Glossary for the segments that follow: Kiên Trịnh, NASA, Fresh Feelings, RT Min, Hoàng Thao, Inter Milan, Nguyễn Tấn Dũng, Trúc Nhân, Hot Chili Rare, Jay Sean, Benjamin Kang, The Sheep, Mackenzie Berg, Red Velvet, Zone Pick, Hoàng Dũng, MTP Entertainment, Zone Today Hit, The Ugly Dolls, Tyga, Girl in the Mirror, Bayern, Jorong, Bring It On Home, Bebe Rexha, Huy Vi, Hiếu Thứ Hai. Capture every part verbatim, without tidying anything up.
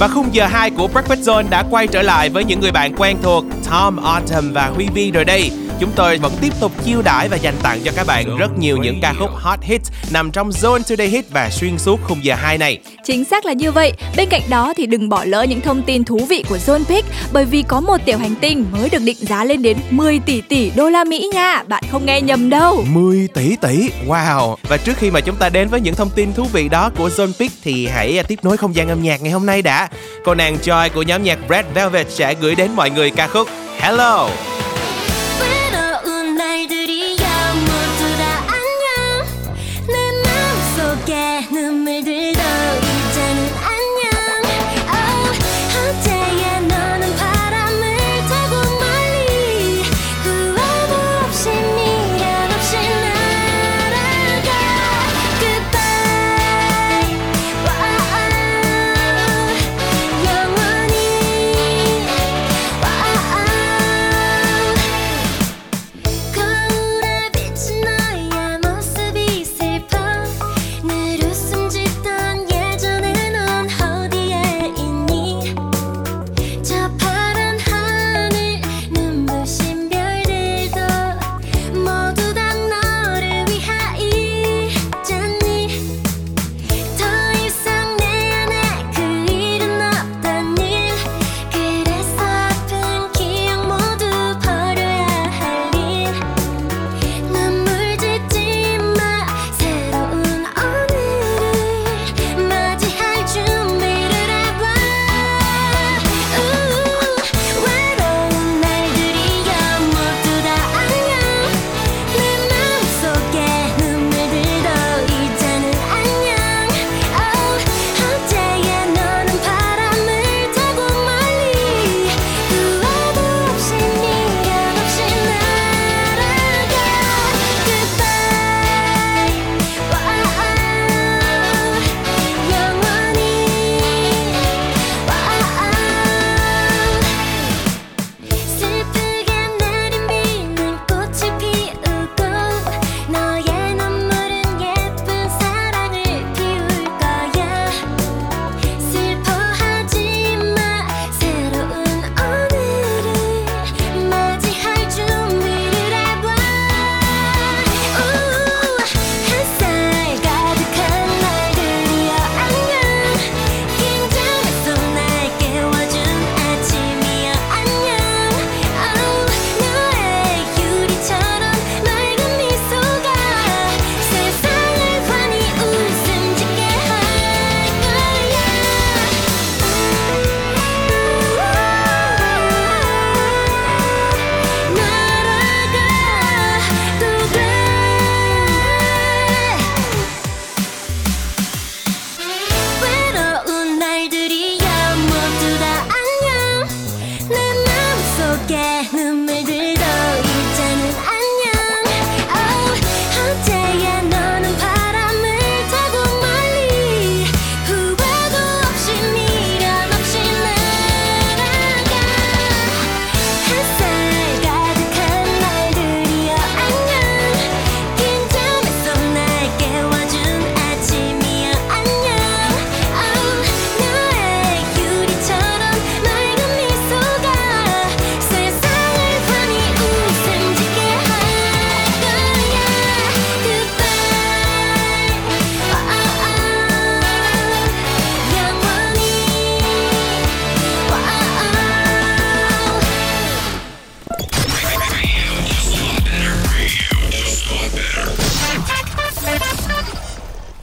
Và khung giờ hai của Breakfast Zone đã quay trở lại với những người bạn quen thuộc Tom, Autumn và Huy Vi rồi đây. Chúng tôi vẫn tiếp tục chiêu đãi và dành tặng cho các bạn rất nhiều những ca khúc hot hit nằm trong Zone Today Hit và xuyên suốt khung giờ hai này. Chính xác là như vậy. Bên cạnh đó thì đừng bỏ lỡ những thông tin thú vị của Zone Pick, bởi vì có một tiểu hành tinh mới được định giá lên đến mười tỷ tỷ đô la Mỹ nha. Bạn không nghe nhầm đâu. mười tỷ tỷ. Wow. Và trước khi mà chúng ta đến với những thông tin thú vị đó của Zone Pick thì hãy tiếp nối không gian âm nhạc ngày hôm nay đã. Cô nàng Joy của nhóm nhạc Red Velvet sẽ gửi đến mọi người ca khúc Hello.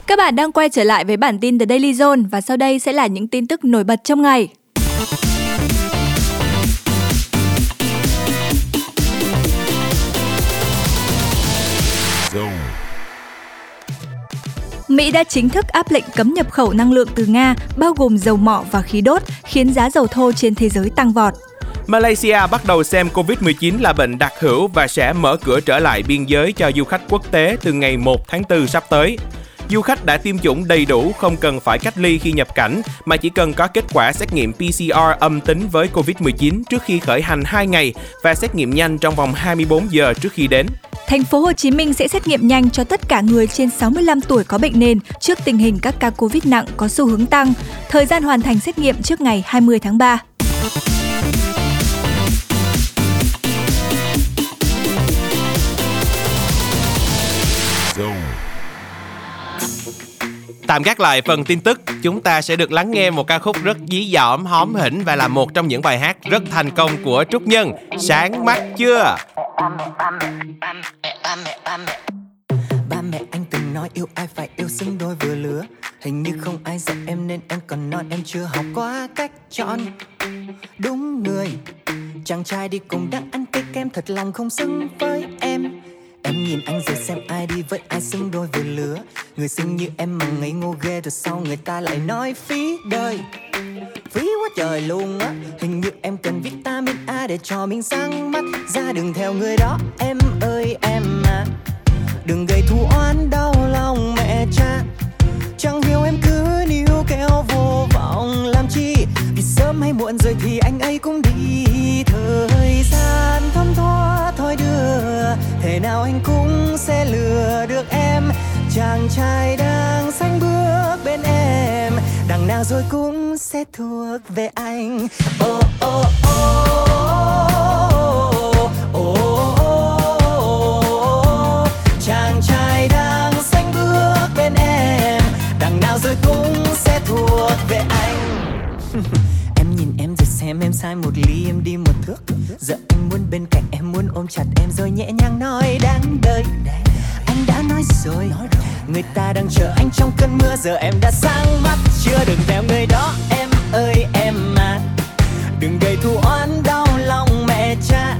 Các bạn đang quay trở lại với bản tin The Daily Zone và sau đây sẽ là những tin tức nổi bật trong ngày. Mỹ đã chính thức áp lệnh cấm nhập khẩu năng lượng từ Nga, bao gồm dầu mỏ và khí đốt, khiến giá dầu thô trên thế giới tăng vọt. Malaysia bắt đầu xem covid mười chín là bệnh đặc hữu và sẽ mở cửa trở lại biên giới cho du khách quốc tế từ ngày một tháng tư sắp tới. Du khách đã tiêm chủng đầy đủ không cần phải cách ly khi nhập cảnh, mà chỉ cần có kết quả xét nghiệm pê xê rờ âm tính với covid mười chín trước khi khởi hành hai ngày và xét nghiệm nhanh trong vòng hai mươi bốn giờ trước khi đến. Thành phố Hồ Chí Minh sẽ xét nghiệm nhanh cho tất cả người trên sáu mươi lăm tuổi có bệnh nền trước tình hình các ca Covid nặng có xu hướng tăng. Thời gian hoàn thành xét nghiệm trước ngày hai mươi tháng ba. Tạm gác lại phần tin tức, chúng ta sẽ được lắng nghe một ca khúc rất dí dỏm, hóm hỉnh và là một trong những bài hát rất thành công của Trúc Nhân, Sáng Mắt Chưa. Ba mẹ anh từng nói yêu ai phải yêu xứng đôi vừa lứa. Hình như không ai dạy em nên em còn non, em chưa học qua cách chọn đúng người. Chàng trai đi cùng đang ăn cây kem thật lòng không xứng với em. Em nhìn anh rồi xem ai đi với ai xứng đôi vừa lứa. Người xinh như em mà ngây ngô ghê, rồi sau người ta lại nói phí đời, phí quá trời luôn á. Hình như em cần vitamin A để cho mình sáng mắt ra. Đừng theo người đó em ơi em à, đừng gây thù oán đau lòng mẹ cha. Chẳng hiểu em cứ níu kéo vô vọng làm chi, vì sớm hay muộn rồi thì anh ấy cũng đi. Thời gian thấm thoa thôi đưa, thế nào anh cũng sẽ lừa được em. Chàng trai đang sánh bước bên em, đằng nào rồi cũng sẽ thuộc về anh. Oh oh oh oh oh oh. Chàng trai đang sánh bước bên em, đằng nào rồi cũng sẽ thuộc về anh. Em nhìn em rồi xem em sai một ly, em đi một thước. Giờ anh muốn bên cạnh em, muốn ôm chặt em rồi nhẹ nhàng nói đáng đời. Anh đã nói rồi, người ta đang chờ anh trong cơn mưa. Giờ em đã sáng mắt chưa, đừng theo người đó em ơi em mà, đừng gây thù oán đau lòng mẹ cha.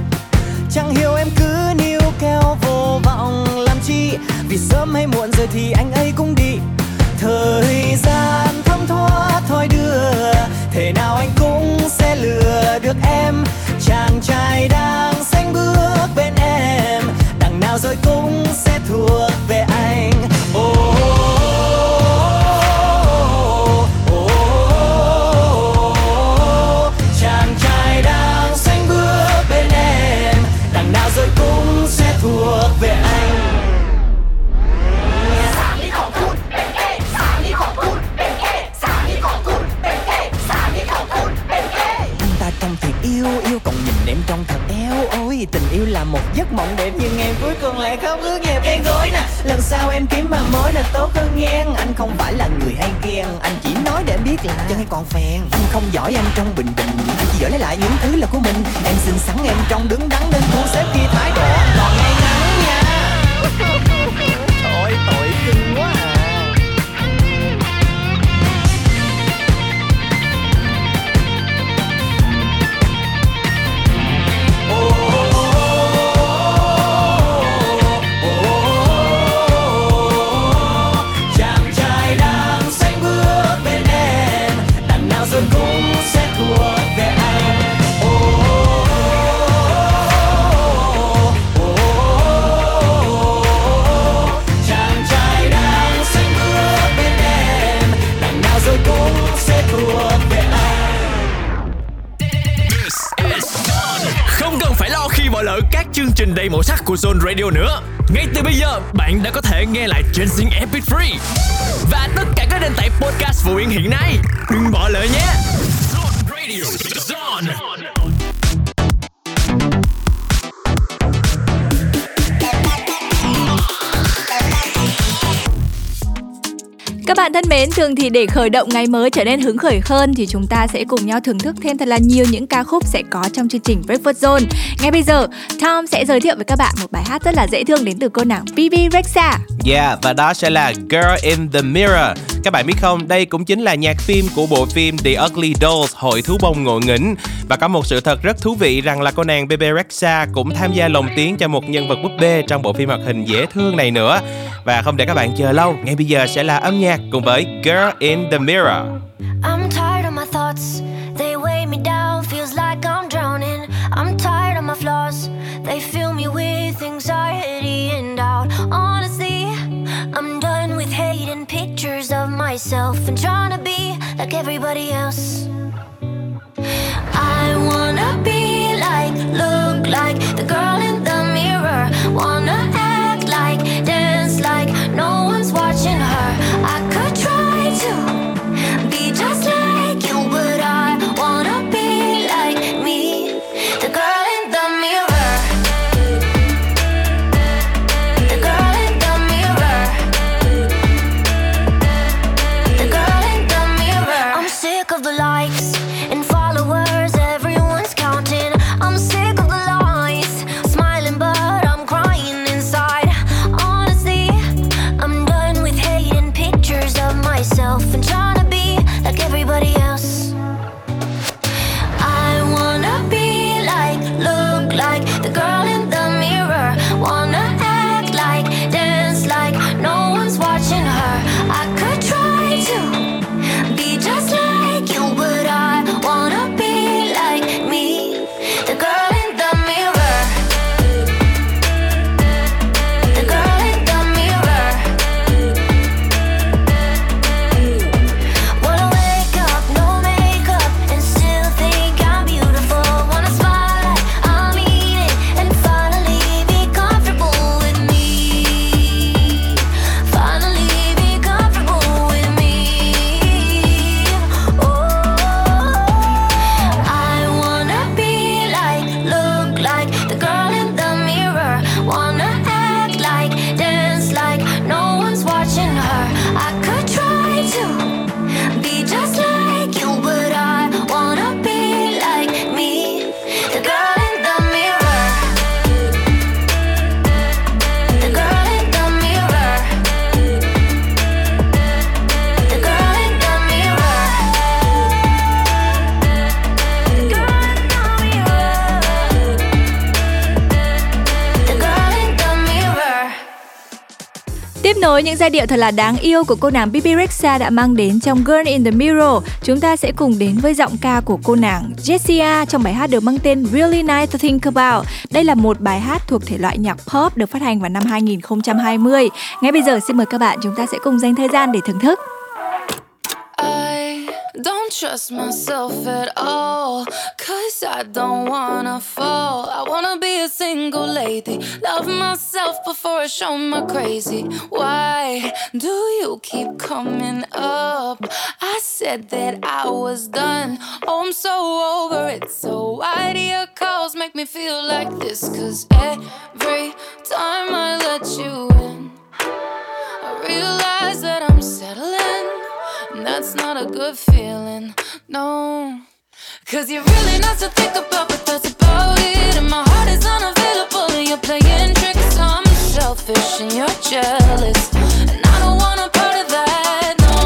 Chẳng hiểu em cứ níu kéo vô vọng làm chi, vì sớm hay muộn rồi thì anh ấy cũng đi. Thời gian thấm thoát thôi đưa, thế nào anh cũng sẽ lừa được em. Chàng trai đang sánh bước bên em, đằng nào rồi cũng sẽ thuộc về anh. Oh, oh, oh, oh, oh, oh, oh. Chàng trai đang sánh bước bên em, đằng nào rồi cũng sẽ thuộc về anh. Yêu yêu còn nhìn em trong thật éo, ôi tình yêu là một giấc mộng đẹp nhưng ngày cuối cùng lại không ước nghiệp em gối nè. Lần sau em kiếm mà mối là tốt hơn nghe. Anh không phải là người hay ghen, anh chỉ nói để em biết là chẳng hay còn phèn. Anh không giỏi anh trong bình bình, anh chỉ giỏi lấy lại những thứ là của mình. Em xinh xắn em trong đứng đắn nên thu xếp khi thái độ còn ngay ngắn nha. Trời tội kinh quá à. Chương trình đầy màu sắc của Zone Radio nữa. Ngay từ bây giờ, bạn đã có thể nghe lại trên Zing Epic Free và tất cả các nền tảng podcast phổ biến hiện nay. Đừng bỏ lỡ nhé. Zone Radio. Zone. Các bạn thân mến, thường thì để khởi động ngày mới trở nên hứng khởi hơn thì chúng ta sẽ cùng nhau thưởng thức thêm thật là nhiều những ca khúc sẽ có trong chương trình Breakfast Zone. Ngay bây giờ, Tom sẽ giới thiệu với các bạn một bài hát rất là dễ thương đến từ cô nàng Bebe Rexha. Yeah, và đó sẽ là Girl in the Mirror. Các bạn biết không, đây cũng chính là nhạc phim của bộ phim The Ugly Dolls, Hội thú bông ngộ nghĩnh. Và có một sự thật rất thú vị rằng là cô nàng Bebe Rexha cũng tham gia lồng tiếng cho một nhân vật búp bê trong bộ phim hoạt hình dễ thương này nữa. Và không để các bạn chờ lâu, ngay bây giờ sẽ là âm nhạc cùng với Girl in the Mirror. I'm tired of my thoughts, they weigh me down, feels like I'm drowning. I'm tired of my flaws, they fill me with anxiety and doubt. Honestly, I'm done with hating pictures of myself and trying to be like everybody else. I wanna be like, look like the girl in the mirror. Wanna nối những giai điệu thật là đáng yêu của cô nàng Bebe Rexha đã mang đến trong Girl in the Mirror, chúng ta sẽ cùng đến với giọng ca của cô nàng Jessia trong bài hát được mang tên Really Nice to Think About. Đây là một bài hát thuộc thể loại nhạc pop được phát hành vào năm hai nghìn không trăm hai mươi. Ngay bây giờ xin mời các bạn, chúng ta sẽ cùng dành thời gian để thưởng thức. Don't trust myself at all, cause I don't wanna fall. I wanna be a single lady, love myself before I show my crazy. Why do you keep coming up? I said that I was done, oh I'm so over it. So why do your calls make me feel like this? Cause every time I let you in, I realize that I'm settling. That's not a good feeling, no. Cause you're really nice to think about, but that's about it. And my heart is unavailable, and you're playing tricks. I'm selfish and you're jealous, and I don't want a part of that, no.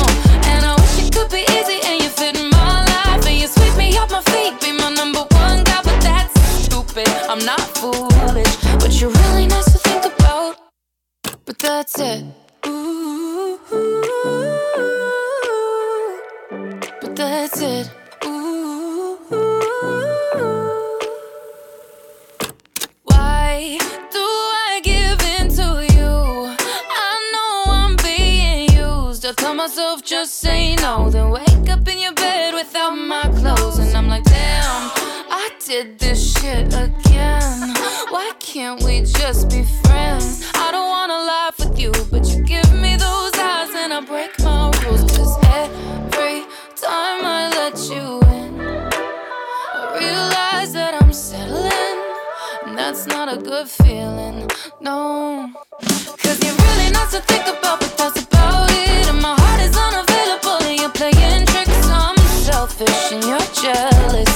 And I wish it could be easy, and you fit in my life, and you sweep me off my feet, be my number one guy. But that's stupid, I'm not foolish, but you're really nice to think about, but that's it. Ooh, that's it. Ooh, ooh, ooh. Why do I give in to you? I know I'm being used. I tell myself just say no, then wake up in your bed without my clothes, and I'm like, damn, I did this shit again. Why can't we just be friends? I don't wanna laugh with you, but you give me those eyes, and I break my rules. Cause every time I let you in, I realize that I'm settling, and that's not a good feeling, no. Cause you're really nice to think about, but that's about it. And my heart is unavailable, and you're playing tricks. I'm selfish and you're jealous,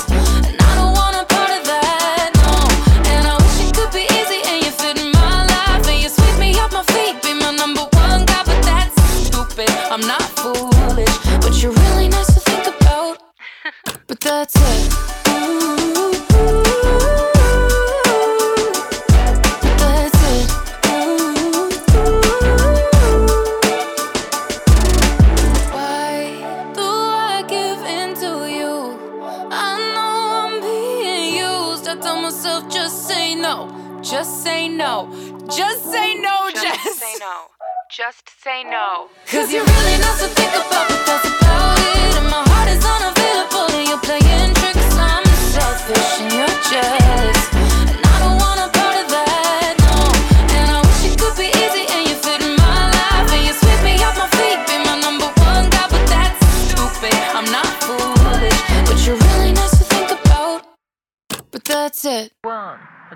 and I don't want a part of that, no. And I wish it could be easy, and you fit in my life, and you sweep me off my feet, be my number one guy. But that's stupid, I'm not foolish, but you're really nice. But that's it. Ooh, ooh, ooh. But that's it. Ooh, ooh. Why do I give in to you? I know I'm being used. I tell myself just say no, just say no, just say no, just, just say no, just say no. Cause you're really not to think about, but that's about it. And my heart is on a you're playing tricks, I'm selfish and you're jealous, and I don't want a part of that, no. And I wish it could be easy, and you fit in my life, and you sweep me off my feet, be my number one guy. But that's stupid, I'm not foolish, but you're really nice to think about, but that's it. One, a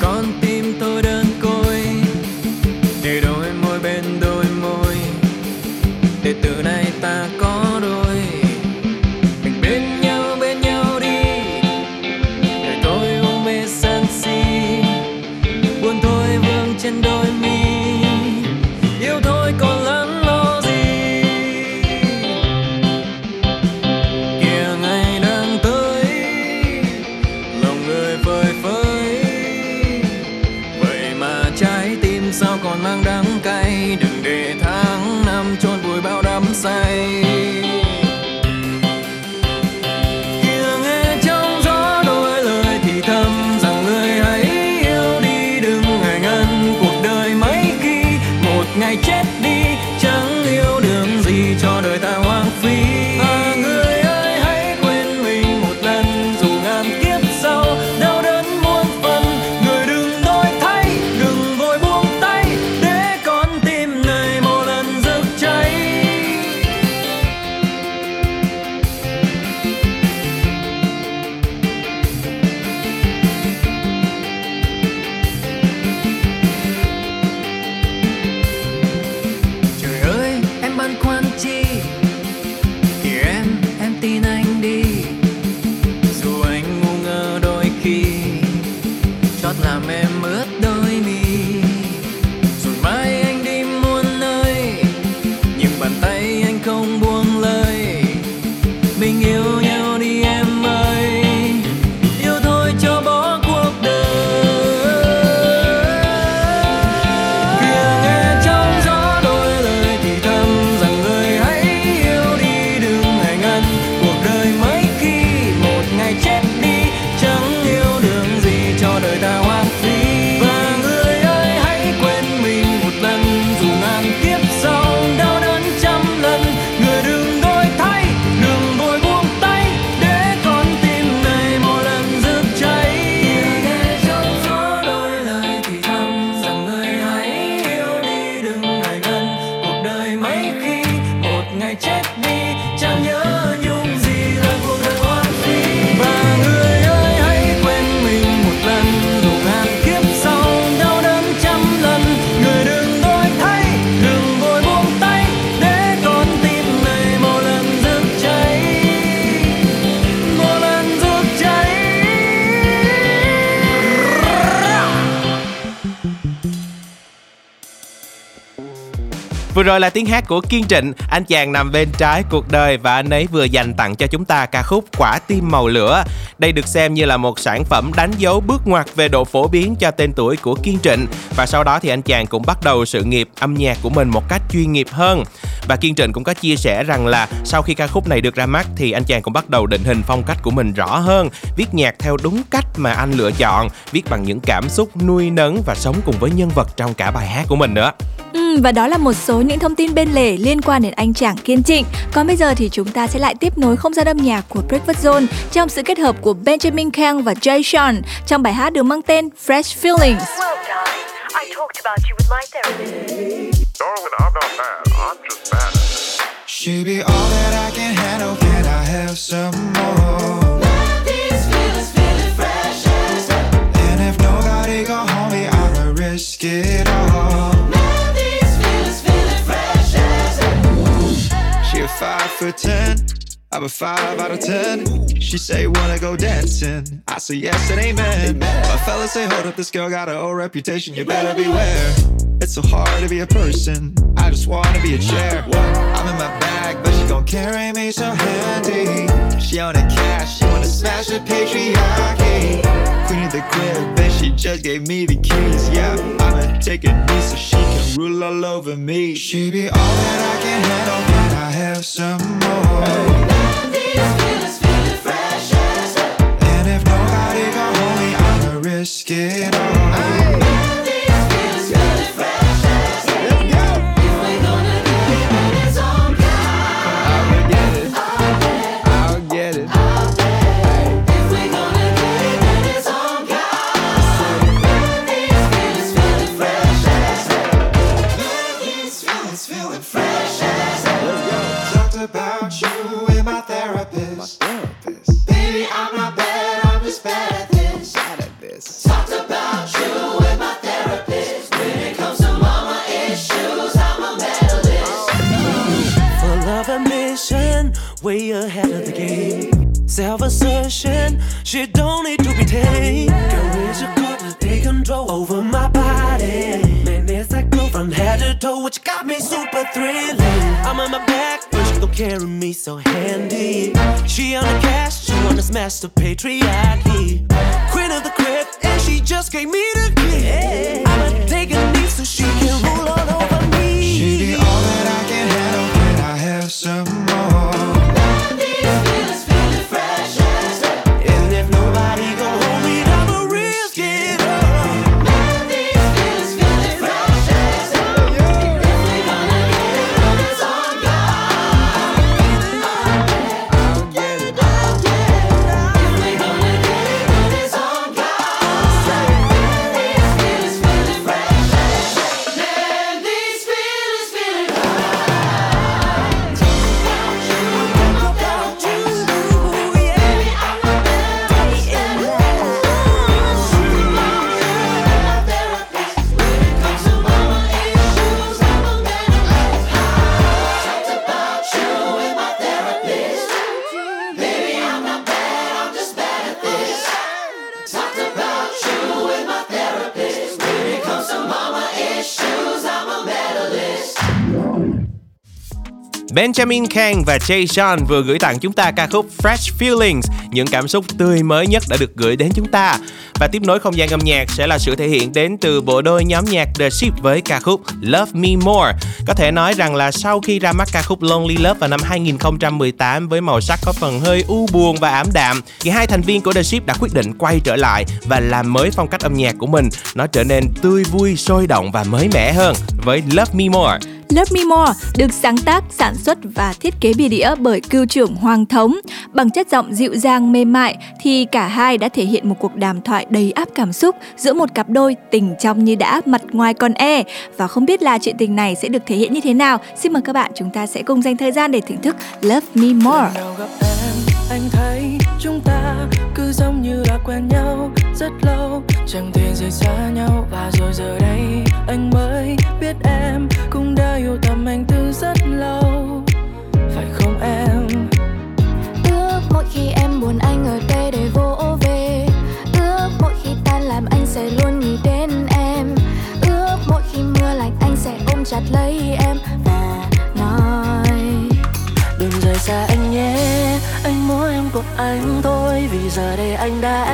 Con tim tôi đơn côi, Vừa rồi là tiếng hát của Kiên Trịnh, anh chàng nằm bên trái cuộc đời, và anh ấy vừa dành tặng cho chúng ta ca khúc Quả Tim Màu Lửa. Đây được xem như là một sản phẩm đánh dấu bước ngoặt về độ phổ biến cho tên tuổi của Kiên Trịnh, và sau đó thì anh chàng cũng bắt đầu sự nghiệp âm nhạc của mình một cách chuyên nghiệp hơn. Và Kiên Trịnh cũng có chia sẻ rằng là sau khi ca khúc này được ra mắt thì anh chàng cũng bắt đầu định hình phong cách của mình rõ hơn, viết nhạc theo đúng cách mà anh lựa chọn, viết bằng những cảm xúc nuôi nấng và sống cùng với nhân vật trong cả bài hát của mình nữa. Ừ, và đó là một số những thông tin bên lề liên quan đến anh chàng Kiên Trịnh. Còn bây giờ thì chúng ta sẽ lại tiếp nối không gian âm nhạc của Breakfast Zone trong sự kết hợp của Benjamin Kang và Jay Sean trong bài hát được mang tên Fresh Feelings. Well done. I talked about you with my therapist. Darling, I'm not mad. I'm just mad. She be all that I can handle. Can I have some more? Let these feelings feeling fresh as ever. And if nobody gon' hold me, I'ma risk it all. Let these feelings feeling fresh as ever. She a five foot ten. I'm a five out of ten. She say wanna go dancing. I say yes and amen. My fellas say hold up, this girl got her old reputation. You better beware. It's so hard to be a person. I just wanna be a chair. I'm in my bag, but she gon' carry me so handy. She on the cash, she wanna smash the patriarchy. Queen of the crib, and she just gave me the keys. Yeah, I'ma take a knee so she can rule all over me. She be all that I can handle, but I have some more. Feelings feeling fresh as ever. And if nobody gon' hold me, I'ma risk it all. Let these feelings feeling fresh as ever. If we're gonna get it, then it's on time. I'll get it. I'll get it. I'll bet. If we're gonna get it, then it's on time. Let these feelings feeling fresh as ever. Let these feelings feeling fresh as ever. Talked about you. Baby, I'm not bad, I'm just bad at this. Bad at this. Talked about you with my therapist. When it comes to mama issues, I'm a medalist. Full of ambition, way ahead of the game. Self-assertion, shit don't need to be tamed. Girl, it's your call to take control over my body. Man, it's like go from head to toe, which got me super thrilling. I'm on my back. Don't carry me so handy. She on the cash, she wanna smash the patriarchy. Queen of the crib, and she just gave me the key. I'ma take a knee so she can rule all over me. She be all that I can handle, can I have some more? Let these feelings feeling fresh as ever. And if nobody gon' hold me, I'ma risk it all. Let these feelings feeling fresh as ever. If we gonna get it, then it's on God. Benjamin Kang và Jay Sean vừa gửi tặng chúng ta ca khúc Fresh Feelings, những cảm xúc tươi mới nhất đã được gửi đến chúng ta. Và tiếp nối không gian âm nhạc sẽ là sự thể hiện đến từ bộ đôi nhóm nhạc The Sheep với ca khúc Love Me More. Có thể nói rằng là sau khi ra mắt ca khúc Lonely Love vào năm hai không một tám với màu sắc có phần hơi u buồn và ảm đạm, thì hai thành viên của The Sheep đã quyết định quay trở lại và làm mới phong cách âm nhạc của mình. Nó trở nên tươi vui, sôi động và mới mẻ hơn với Love Me More. Love Me More được sáng tác, sản xuất và thiết kế bìa đĩa bởi cựu trưởng Hoàng Thống. Bằng chất giọng dịu dàng mềm mại thì cả hai đã thể hiện một cuộc đàm thoại đầy áp cảm xúc giữa một cặp đôi tình trong như đã, mặt ngoài còn e. Và không biết là chuyện tình này sẽ được thể hiện như thế nào. Xin mời các bạn, chúng ta sẽ cùng dành thời gian để thưởng thức Love Me More. Anh thấy chúng ta cứ giống như là quen nhau rất lâu, chẳng thể rời xa nhau. Và rồi giờ đây anh mới biết em cũng đã yêu thầm anh từ rất lâu, phải không em? Ước mỗi khi em buồn anh ở đây để vỗ về. Ước mỗi khi tan làm anh sẽ luôn nghĩ đến em. Ước mỗi khi mưa lạnh anh sẽ ôm chặt lấy em. của anh thôi, vì giờ đây anh đã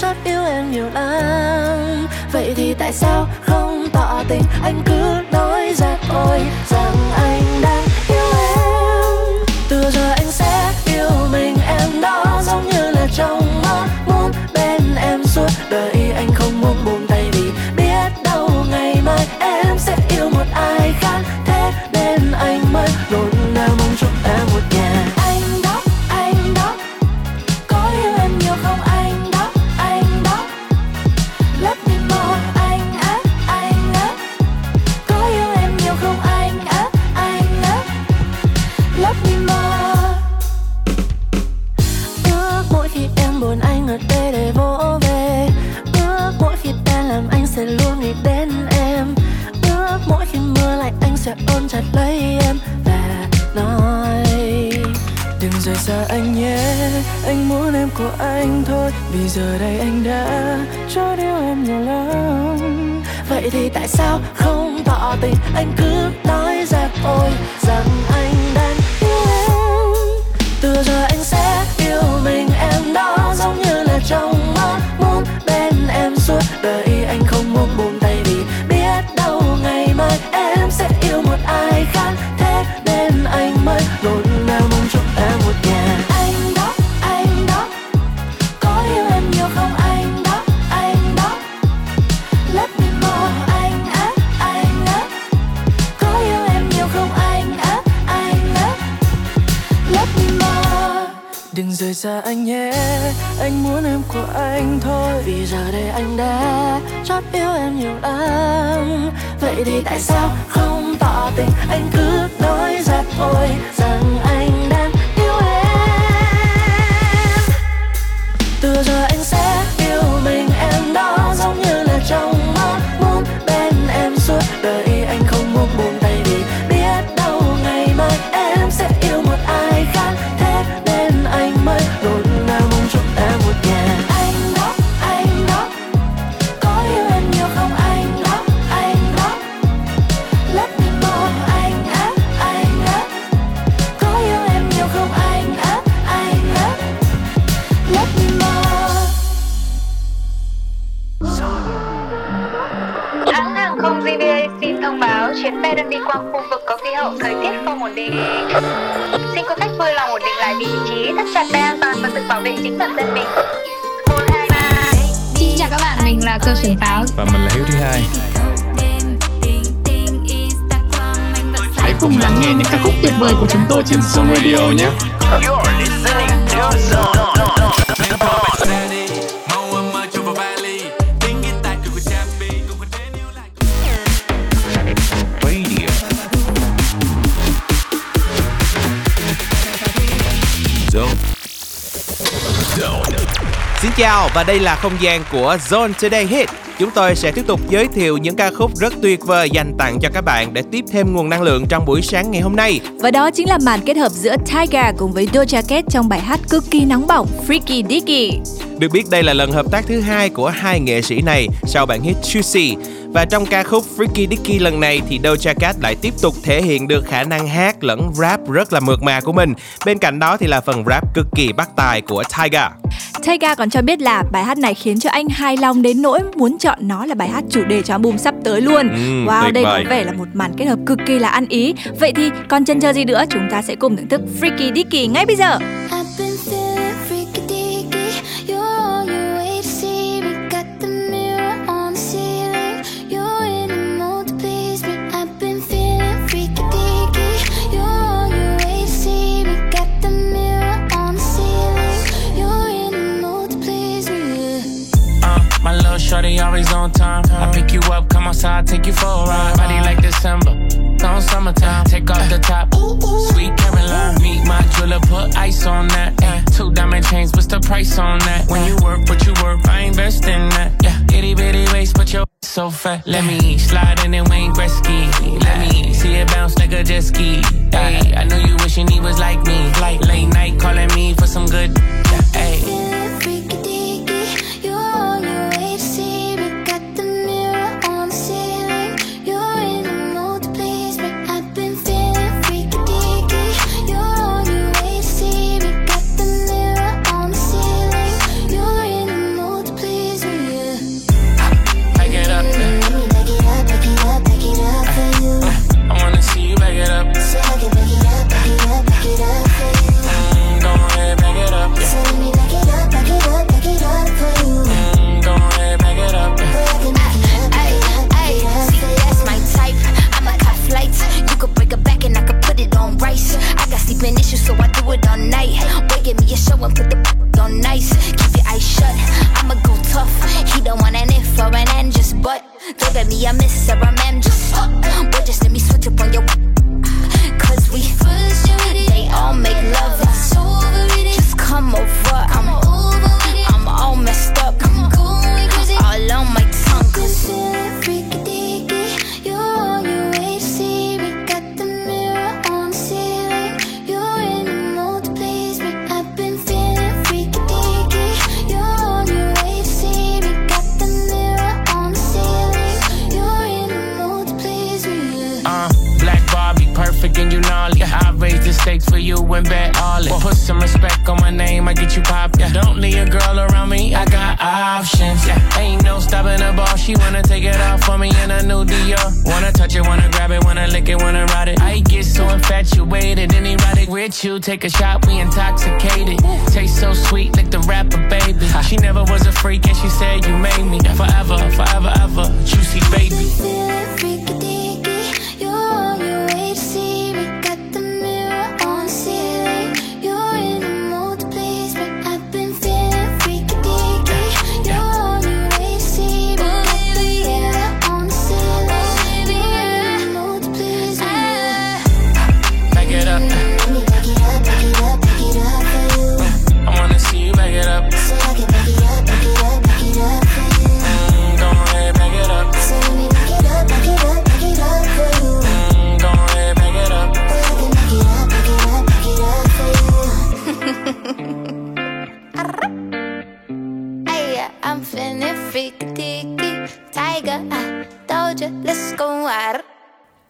chót yêu em nhiều lắm. Vậy thì tại sao không tỏ tình, anh cứ nói ra thôi rằng anh đang yêu em. Từ giờ anh sẽ yêu mình em đó, giống như là trong mơ muốn bên em suốt đời. Anh không muốn buông tay vì biết đâu ngày mai em sẽ yêu một ai khác, thế nên anh mới nỗi nào mong chúc em một nhà. Sẽ ôm chặt lấy em và nói đừng rời xa anh nhé, anh muốn em của anh thôi, vì giờ đây anh đã cho yêu em nhiều lắm. Vậy thì tại sao không tỏ tình, anh cứ nói ra thôi rằng anh đang yêu em. Từ giờ anh sẽ yêu mình em đó, giống như là trong mơ muốn bên em suốt đời. Anh không muốn buông tay vì biết đâu ngày mai em sẽ yêu một ai khác, thế nên anh mới nỗi nào mong chúc em một nhà. Anh đó, anh đó, có yêu em nhiều không anh đó, anh đó, love me more anh á, anh á, có yêu em nhiều không anh á, anh á, love me more. Đừng rời xa anh nhé, anh muốn em của anh thôi, vì giờ đây anh đã chót yêu em nhiều lắm. Vậy thì tại sao không tỏ tình, anh cứ nói ra thôi rằng anh đang yêu em. Từ giờ anh sẽ yêu mình em đó, giống như là trong mơ muốn bên em suốt đời. Anh không muốn buông tay vì biết đâu ngày mai em sẽ yêu một ai khác, thế nên anh mới nỗi nào mong chúc em một nhà. Anh đó, anh đó, có yêu em nhiều không anh đó, anh đó, love me more anh á, anh á, có yêu em nhiều không anh á, anh á, love me more. Hãng hàng không giê bê a xin thông báo chuyến bay đang đi qua khu vực có khí hậu thời tiết không ổn định. Xin quý khách vui lòng ổn định lại vị trí, thắt chặt dây an toàn và tự bảo vệ chính bản thân mình. Xin chào các bạn, mình là Cơ Xuân Pháo và mình là Hiếu Thứ Hai. Hãy cùng lắng nghe những ca khúc tuyệt vời của chúng tôi trên Zone Radio nhé. Xin chào và đây là không gian của Zone Today Hit. Chúng tôi sẽ tiếp tục giới thiệu những ca khúc rất tuyệt vời dành tặng cho các bạn để tiếp thêm nguồn năng lượng trong buổi sáng ngày hôm nay. Và đó chính là màn kết hợp giữa Tyga cùng với Doja Cat trong bài hát cực kỳ nóng bỏng Freaky Dicky. Được biết đây là lần hợp tác thứ hai của hai nghệ sĩ này sau bản hit Juicy. Và trong ca khúc Freaky Dicky lần này thì Doja Cat lại tiếp tục thể hiện được khả năng hát lẫn rap rất là mượt mà của mình. Bên cạnh đó thì là phần rap cực kỳ bắt tai của Tyga. Tyga còn cho biết là bài hát này khiến cho anh hài lòng đến nỗi muốn chọn nó là bài hát chủ đề cho album sắp tới luôn. Ừ, wow, đây có vẻ là một màn kết hợp cực kỳ là ăn ý. Vậy thì còn chần chờ gì nữa, chúng ta sẽ cùng thưởng thức Freaky Dicky ngay bây giờ. Shorty always on time. I pick you up, come outside, take you for a ride. Body like December, on summertime. Take off the top, sweet Caroline. Meet my jeweler, put ice on that. Two diamond chains, what's the price on that? When you work, what you work, I invest in that. Yeah, itty bitty waist, but your so fat. Let me slide in and Wayne Gretzky. Let me see it bounce like a jet ski. Hey, I know you wishing he was like me. Like late night calling me for some good. Hey. you show up, put the on nice. Keep your eyes shut, I'ma go tough. He don't want an if or an and, just but. Look at me, I miss her, I'm am just huh. Boy, just let me switch up on your cause we frustrated. They all make love, it's over with it. Just come over, I'm over with it. I'm all messed up, I'm going crazy. All on my tongue, cause you're freaky dicky. You're on your way to see me. Got the mirror on the ceiling. You're in the mood to please me. I've been feeling freaky dicky. You're on your way to see me. Got the mirror on the ceiling. You're in the mood to please me. Uh, black Barbie, perfect and you gnarly. I raise the stakes for you and bet all it. Well, put some respect on my name, I get you popped. Yeah. Don't leave a girl around me, I got options. Yeah. Ain't no stopping the ball, she wanna take it off for me in a new Dior. Wanna touch it, wanna grab it, wanna lick it, wanna ride it. I get so infatuated and erotic with you. Take a shot, we intoxicated. Taste so sweet, lick the rapper, baby. She never was a freak and she said you made me. Forever, forever, ever, juicy baby.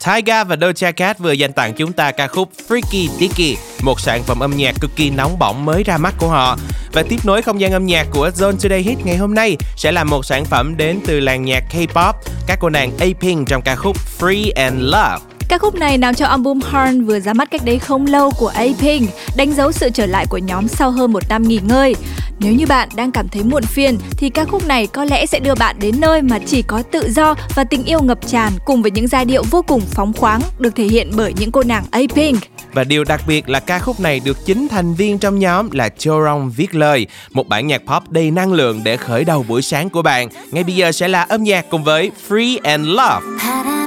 Tyga và Doja Cat vừa dành tặng chúng ta ca khúc Freaky Dicky, một sản phẩm âm nhạc cực kỳ nóng bỏng mới ra mắt của họ. Và tiếp nối không gian âm nhạc của Zone Today Hit ngày hôm nay sẽ là một sản phẩm đến từ làng nhạc K-pop, các cô nàng A-Pink trong ca khúc Free and Love. Ca khúc này nằm trong album Horn vừa ra mắt cách đây không lâu của A-Pink, đánh dấu sự trở lại của nhóm sau hơn một năm nghỉ ngơi. Nếu như bạn đang cảm thấy muộn phiền thì ca khúc này có lẽ sẽ đưa bạn đến nơi mà chỉ có tự do và tình yêu ngập tràn cùng với những giai điệu vô cùng phóng khoáng được thể hiện bởi những cô nàng A-Pink. Và điều đặc biệt là ca khúc này được chính thành viên trong nhóm là Jorong viết lời, một bản nhạc pop đầy năng lượng để khởi đầu buổi sáng của bạn. Ngay bây giờ sẽ là âm nhạc cùng với Free and Love. Feels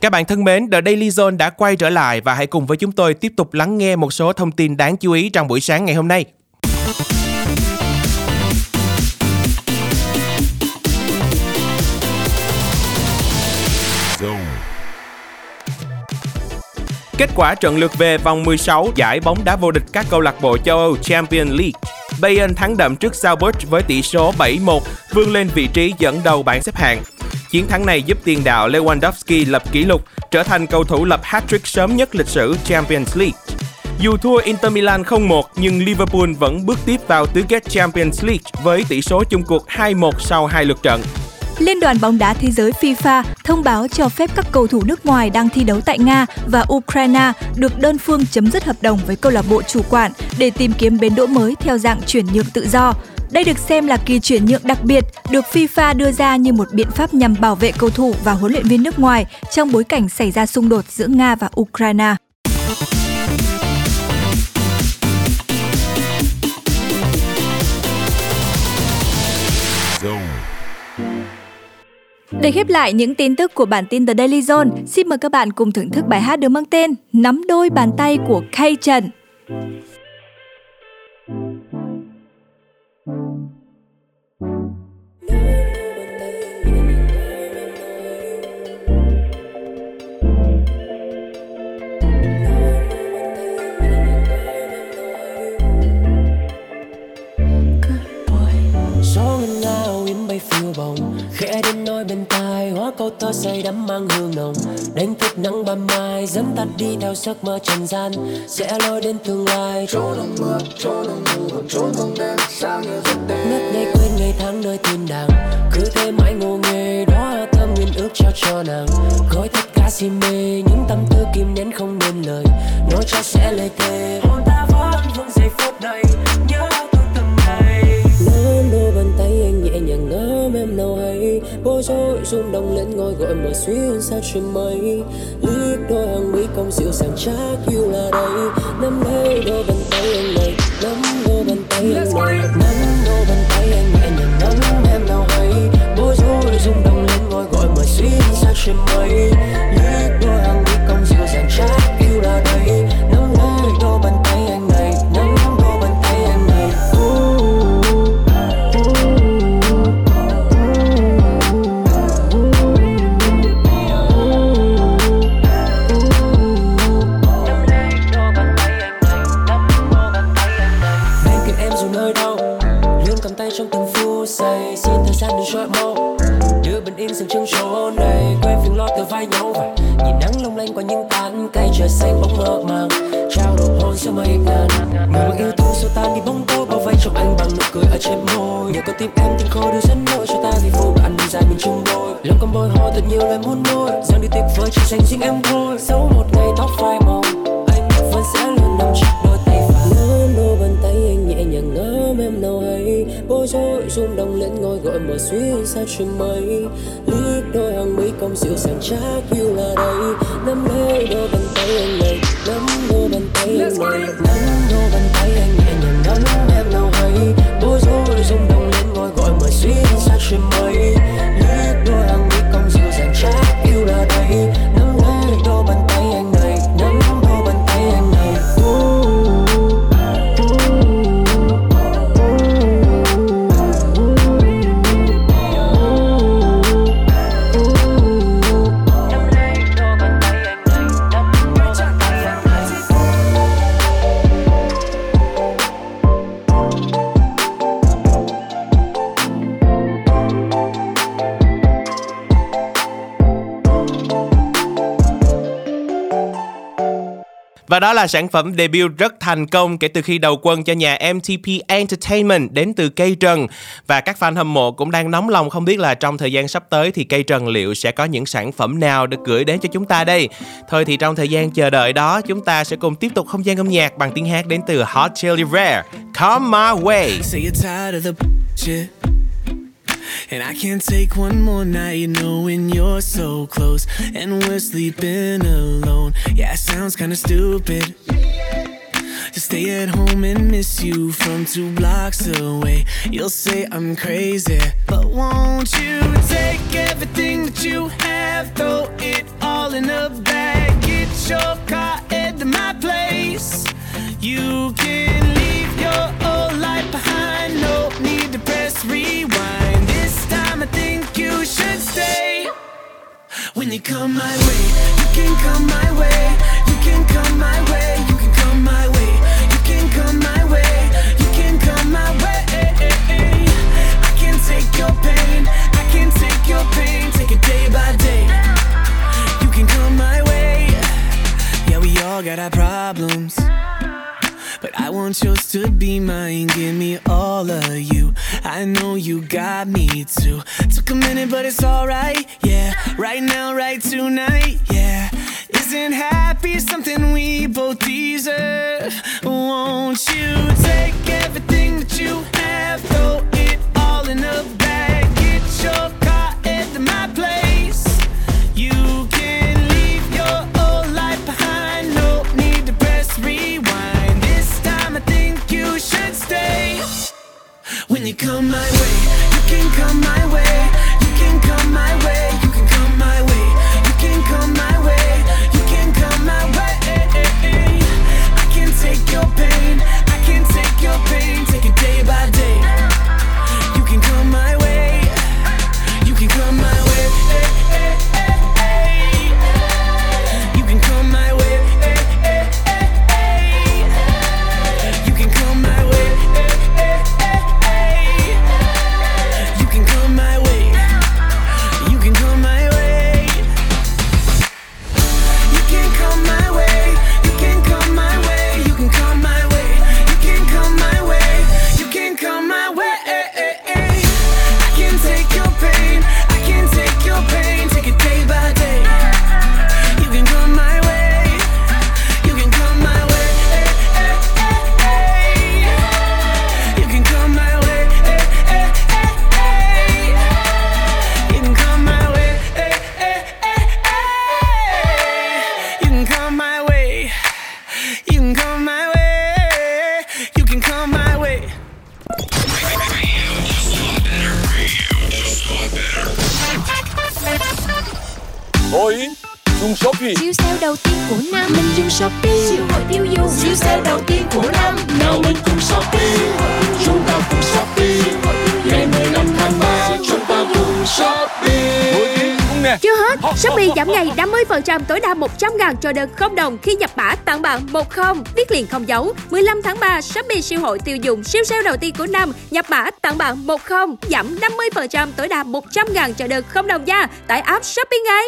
Các bạn thân mến, The Daily Zone đã quay trở lại và hãy cùng với chúng tôi tiếp tục lắng nghe một số thông tin đáng chú ý trong buổi sáng ngày hôm nay. Kết quả trận lượt về vòng mười sáu giải bóng đá vô địch các câu lạc bộ châu Âu Champions League. Bayern thắng đậm trước Salzburg với tỷ số bảy một, vươn lên vị trí dẫn đầu bảng xếp hạng. Chiến thắng này giúp tiền đạo Lewandowski lập kỷ lục, trở thành cầu thủ lập hat-trick sớm nhất lịch sử Champions League. Dù thua Inter Milan không một nhưng Liverpool vẫn bước tiếp vào tứ kết Champions League với tỷ số chung cuộc hai một sau hai lượt trận. Liên đoàn bóng đá thế giới FIFA thông báo cho phép các cầu thủ nước ngoài đang thi đấu tại Nga và Ukraine được đơn phương chấm dứt hợp đồng với câu lạc bộ chủ quản để tìm kiếm bến đỗ mới theo dạng chuyển nhượng tự do. Đây được xem là kỳ chuyển nhượng đặc biệt được FIFA đưa ra như một biện pháp nhằm bảo vệ cầu thủ và huấn luyện viên nước ngoài trong bối cảnh xảy ra xung đột giữa Nga và Ukraine. Để khép lại những tin tức của bản tin The Daily Zone, xin mời các bạn cùng thưởng thức bài hát được mang tên Nắm đôi bàn tay của Kiên Trịnh. Khẽ đến nỗi bên tai hóa câu thơ say đắm mang hương nồng, đánh thức nắng ban mai dẫn ta đi theo giấc mơ trần gian sẽ lôi đến tương lai trốn đông mưa trốn đông mù trốn đông đen sang như giấc đêm ngất ngây quên ngày tháng nơi thiên đàng cứ thế mãi ngô nghề đó thơm nguyên ước trao cho nàng gói tất cả si mê những tâm tư kìm nén không nên lời nói cho sẽ lời thề hôn ta vẫn vương giây phút này nhớ tôi từng ngày nắm đôi bàn tay anh nhẹ nhàng ngắm em lâu hay bối rối rung động lên ngôi gọi mà xuyên xa trên mây liếc đôi hàng mi cong dịu dàng chắc yêu là đây nắm lấy đôi bàn tay anh này nắm đôi bàn tay anh này nắm đôi bàn tay anh nhẹ nhàng ngắm em lâu hay bối rối rung động lên ngôi gọi mà xuyên xa trên mây liếc đôi hàng mi cong dịu dàng chắc yêu là đây nắm lấy đôi bàn tay anh này nắm đôi bàn tay anh này. Trong từng phút giây xin thời gian đừng trôi mau đưa bình yên dừng chân chỗ này quên phiền lo từ vai nhau và nhìn nắng long lanh qua những tán cây trời xanh bóng mơ màng trao đổi hôn giữa mây ngàn người mà yêu thương xua tan đi bóng tối bao vây trong anh bằng nụ cười ở trên môi nhờ có tim em tình khô đưa dẫn lối cho ta vì vô bạn mình dài mình chung đôi lòng con bồi hồi thật nhiều lời muốn nuôi rằng đi tuyệt vời chỉ dành riêng em thôi dẫu một ngày tóc phai màu anh vẫn sẽ luôn nằm trong đôi tay vàng đôi bàn tay anh nhẹ nhàng ngắm em đâu hay bối rối rung động lên ngôi gọi mà xuyên xa trên mây liếc đôi hàng mi cong dịu dàng chắc yêu là đây nắm lấy đôi bàn tay anh này nắm đôi bàn tay anh này nắm đôi bàn tay anh nhẹ nhàng nắm em nào hay bối rối rung động lên ngôi gọi mà xuyên xa trên mây liếc đôi hàng mi cong dịu dàng chắc yêu là đây nắm lấy đôi bàn tay anh này nắm đôi bàn tay anh này. Và đó là sản phẩm debut rất thành công kể từ khi đầu quân cho nhà em tê pê Entertainment đến từ Kiên Trịnh. Và các fan hâm mộ cũng đang nóng lòng không biết là trong thời gian sắp tới thì Kiên Trịnh liệu sẽ có những sản phẩm nào được gửi đến cho chúng ta đây. Thôi thì trong thời gian chờ đợi đó, chúng ta sẽ cùng tiếp tục không gian âm nhạc bằng tiếng hát đến từ Hot Chili Rare, Come My Way. So you're tired of the shit. And I can't take one more night, you know, when you're so close and we're sleeping alone. Yeah, it sounds kinda stupid to stay at home and miss you from two blocks away. You'll say I'm crazy, but won't you take everything that you have, throw it all in a When you come my way, you can come my way. You can come my way. You can come my way. You can come my way. You can come my way. I can take your pain. I can take your pain. Take it day by day. You can come my way. Yeah, we all got our problems, but I want yours to be mine. Give me all of you. I know you got me too. Took a minute, but it's alright. Yeah, right now, right tonight. Yeah, isn't happy something we both deserve? Won't you take everything that you have, throw it all in a bag. Get your car at my place. You can leave your old life behind. No need to press rewind. Should stay. When you come my way, you can come my way. You can come my way. You can come my way. You can come my way. You can come my way. I can take your pain. I can take your pain. Take it day by day. You can come my way. You can come my way. You can come my way. Ôi, dùng Shopee. Siêu sale đầu tiên của năm, mình dùng Shopee. Siêu hội tiêu dùng. Siêu sale đầu tiên của năm, nào mình cùng Shopee. Chúng ta cùng Shopee. Ngày mười lăm tháng ba, chúng ta cùng Shopee. Ôi, cũng nè. Chưa hết, Shopee giảm ngày năm mươi phần trăm tối đa một trăm ngàn cho đơn không đồng khi nhập mã tặng bạn một không. Viết liền không giấu. mười lăm tháng ba, Shopee siêu hội tiêu dùng siêu sale đầu tiên của năm, nhập mã tặng bạn một không, giảm năm mươi phần trăm tối đa một trăm ngàn cho đơn không đồng nha. Tải app Shopee ngay.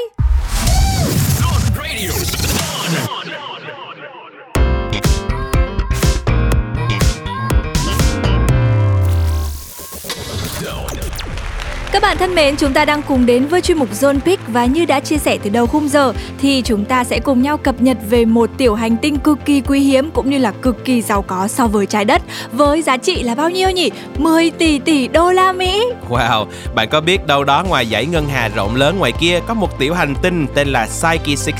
Các bạn thân mến, chúng ta đang cùng đến với chuyên mục Zone Pick và như đã chia sẻ từ đầu khung giờ thì chúng ta sẽ cùng nhau cập nhật về một tiểu hành tinh cực kỳ quý hiếm cũng như là cực kỳ giàu có so với trái đất với giá trị là bao nhiêu nhỉ? mười tỷ tỷ đô la Mỹ. Wow, bạn có biết đâu đó ngoài dãy ngân hà rộng lớn ngoài kia có một tiểu hành tinh tên là Psyche mười sáu,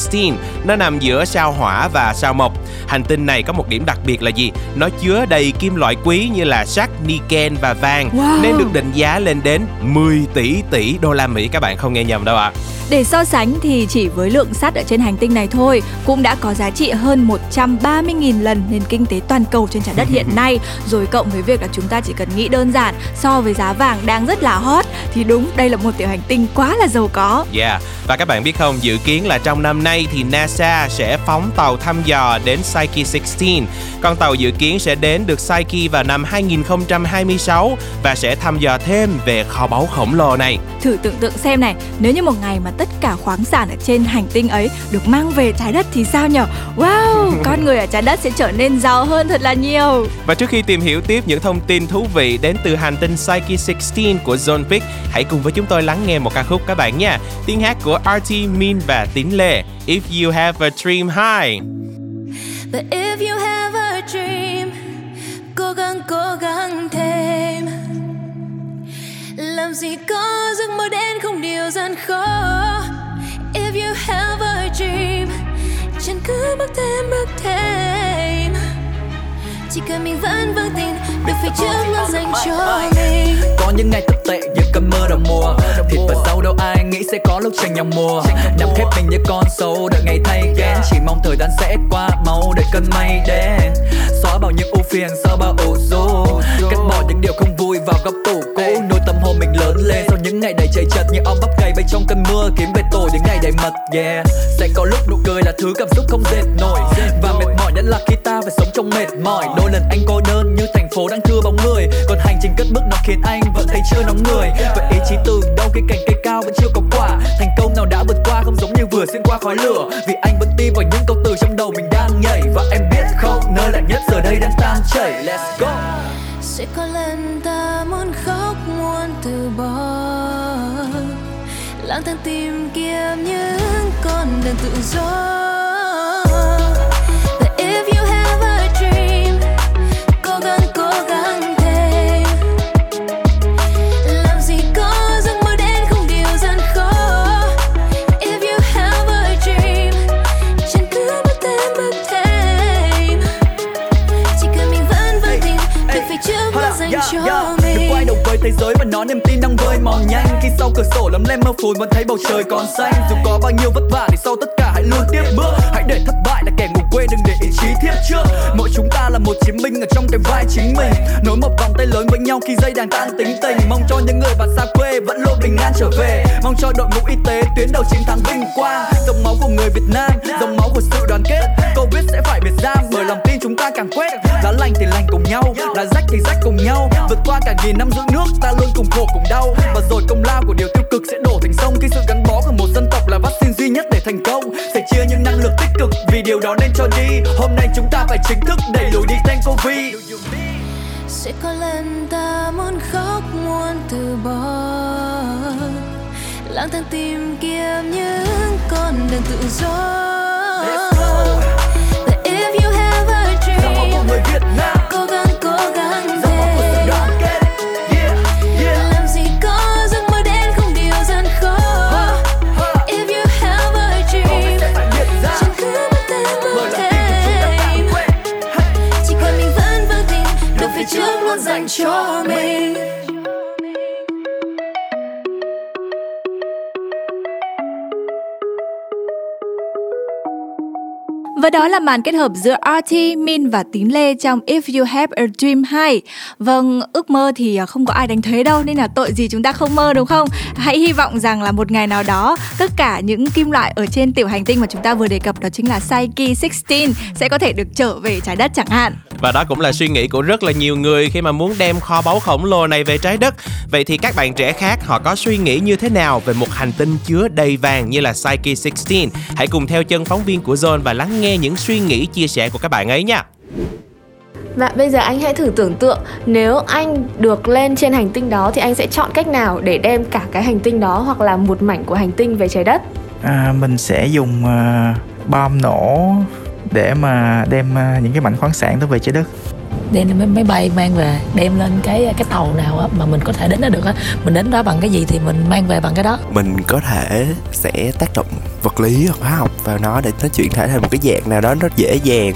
nó nằm giữa sao Hỏa và sao Mộc. Hành tinh này có một điểm đặc biệt là gì? Nó chứa đầy kim loại quý như là sắt, niken và vàng. Wow. Nên được định giá lên đến mười tỷ tỷ đô la Mỹ, các bạn không nghe nhầm đâu ạ. À. Để so sánh thì chỉ với lượng sắt ở trên hành tinh này thôi cũng đã có giá trị hơn một trăm ba mươi nghìn lần nền kinh tế toàn cầu trên trái đất hiện nay. Rồi cộng với việc là chúng ta chỉ cần nghĩ đơn giản so với giá vàng đang rất là hot thì đúng, đây là một tiểu hành tinh quá là giàu có. Yeah, và các bạn biết không, dự kiến là trong năm nay thì NASA sẽ phóng tàu thăm dò đến Psyche mười sáu. Con tàu dự kiến sẽ đến được Psyche vào năm hai nghìn không trăm hai mươi sáu và sẽ thăm dò thêm về kho báu khổng lồ này. Thử tưởng tượng xem này, nếu như một ngày mà tất cả khoáng sản ở trên hành tinh ấy được mang về trái đất thì sao nhở? Wow, con người ở trái đất sẽ trở nên giàu hơn thật là nhiều. Và trước khi tìm hiểu tiếp những thông tin thú vị đến từ hành tinh Psyche mười sáu của Zone Pick, hãy cùng với chúng tôi lắng nghe một ca khúc các bạn nha. Tiếng hát của rờ tê Min và Tiến Lê, If You Have a Dream High. But if you have a dream, cố gắng cố gắng thêm. Làm gì có giấc mơ đến không điều gian khó. If you have a dream, chẳng cứ bước thêm bước thêm. Chỉ cần mình vẫn vững tin, được phía trước luôn dành cho mình. Có những ngày thật tệ như cơn mưa đầu mùa, thịt và rau đâu ai nghĩ sẽ có lúc tranh nhau mùa. Nằm khép mình như con sâu đợi ngày thay ghen, chỉ mong thời gian sẽ qua mau để cơn mây đến xóa bao nhiêu ưu phiền, xóa bao ủ rũ, cắt bỏ những điều không vui vào góc tủ cũ. Nuôi tâm hồn mình lớn lên sau những ngày đầy chạy chật như óc bắp gầy bay trong cơn mưa, kiếm về tổ những ngày đầy mật. Yeah, sẽ có lúc nụ cười là thứ cảm xúc không dệt nổi, và mệt mỏi nhất là khi ta phải sống trong mệt mỏi. Đôi lần anh cô đơn như thành phố đang thưa bóng người, còn hành trình cất bước nó khiến anh vẫn thấy chưa nóng người. Vậy ý chí từ đâu khi cành cây cao vẫn chưa có quả, thành công nào đã vượt qua không giống như vừa xuyên qua khói lửa, vì anh vẫn tin vào những câu từ trong đầu mình đang nhảy. Và em biết không, nơi lạnh nhất giờ đây đang tan chảy. Let's go. Sẽ có lần ta muốn khóc muốn từ bỏ, lang thang tìm kiếm những con đường tự do. But if you have a dream, cố gắng cố gắng thêm. Làm gì có giấc mơ đến không điều gian khó. If you have a dream, chẳng cứ bước thêm bước thêm. Chỉ cần mình vẫn vẫn tìm được phía trước và dành yeah, cho yeah. mình. Đừng quay đầu với thế giới mà nó niềm tin đang vơi mòn nhanh. Khi sau cửa sổ lấm lem mơ phùn vẫn thấy bầu trời còn xanh. Dù có bao nhiêu vất vả thì sau tất cả hãy luôn tiếp bước. Hãy để thất bại là kẻ ngủ quên, đừng để ý chí thiếp trước. Mỗi chúng ta là một chiến binh ở trong cái vai chính mình, nối một vòng tay lớn với nhau khi dây đàn tan tính tình. Mong cho những người bạn xa quê vẫn luôn bình an trở về. Mong cho đội ngũ y tế tuyến đầu chiến thắng vinh quang. Dòng máu của người Việt Nam, dòng máu của sự đoàn kết. Covid sẽ phải biệt giam bởi lòng tin chúng ta càng quét. Lá lành thì lành cùng nhau, lá rách thì rách cùng nhau. Vượt qua cả nghìn năm giữ nước, ta luôn cùng khổ cùng đau. Và rồi công lao của điều tiêu cực sẽ đổ thành sông, khi sự gắn bó của một dân tộc là vaccine duy nhất để thành công. Sẻ chia những năng lượng tích cực, vì điều đó nên cho đi. Hôm nay chúng ta phải chính thức đẩy lùi đi tên Covid. Sẽ có lần ta muốn khóc muốn từ bỏ, lang thang tìm kiếm những con đường tự do. But if you have a dream, cố gắng cố gắng thêm. Dành cho mình. Và đó là màn kết hợp giữa rờ tê, Min và Tín Lê trong If You Have a Dream hai. Vâng, ước mơ thì không có ai đánh thuế đâu, nên là tội gì chúng ta không mơ, đúng không? Hãy hy vọng rằng là một ngày nào đó, tất cả những kim loại ở trên tiểu hành tinh mà chúng ta vừa đề cập, đó chính là Psyche mười sáu, sẽ có thể được trở về trái đất chẳng hạn. Và đó cũng là suy nghĩ của rất là nhiều người khi mà muốn đem kho báu khổng lồ này về trái đất. Vậy thì các bạn trẻ khác họ có suy nghĩ như thế nào về một hành tinh chứa đầy vàng như là Psyche mười sáu? Hãy cùng theo chân phóng viên của Zone và lắng nghe những suy nghĩ chia sẻ của các bạn ấy nha. Và bây giờ anh hãy thử tưởng tượng, nếu anh được lên trên hành tinh đó thì anh sẽ chọn cách nào để đem cả cái hành tinh đó hoặc là một mảnh của hành tinh về trái đất? À, mình sẽ dùng uh, bom nổ để mà đem uh, những cái mảnh khoáng sản đó về trái đất. Đem máy bay mang về, đem lên cái cái tàu nào á mà mình có thể đến đó được á, mình đến đó bằng cái gì thì mình mang về bằng cái đó. Mình có thể sẽ tác động vật lý hoặc hóa học vào nó để nó chuyển thể thành một cái dạng nào đó nó dễ dàng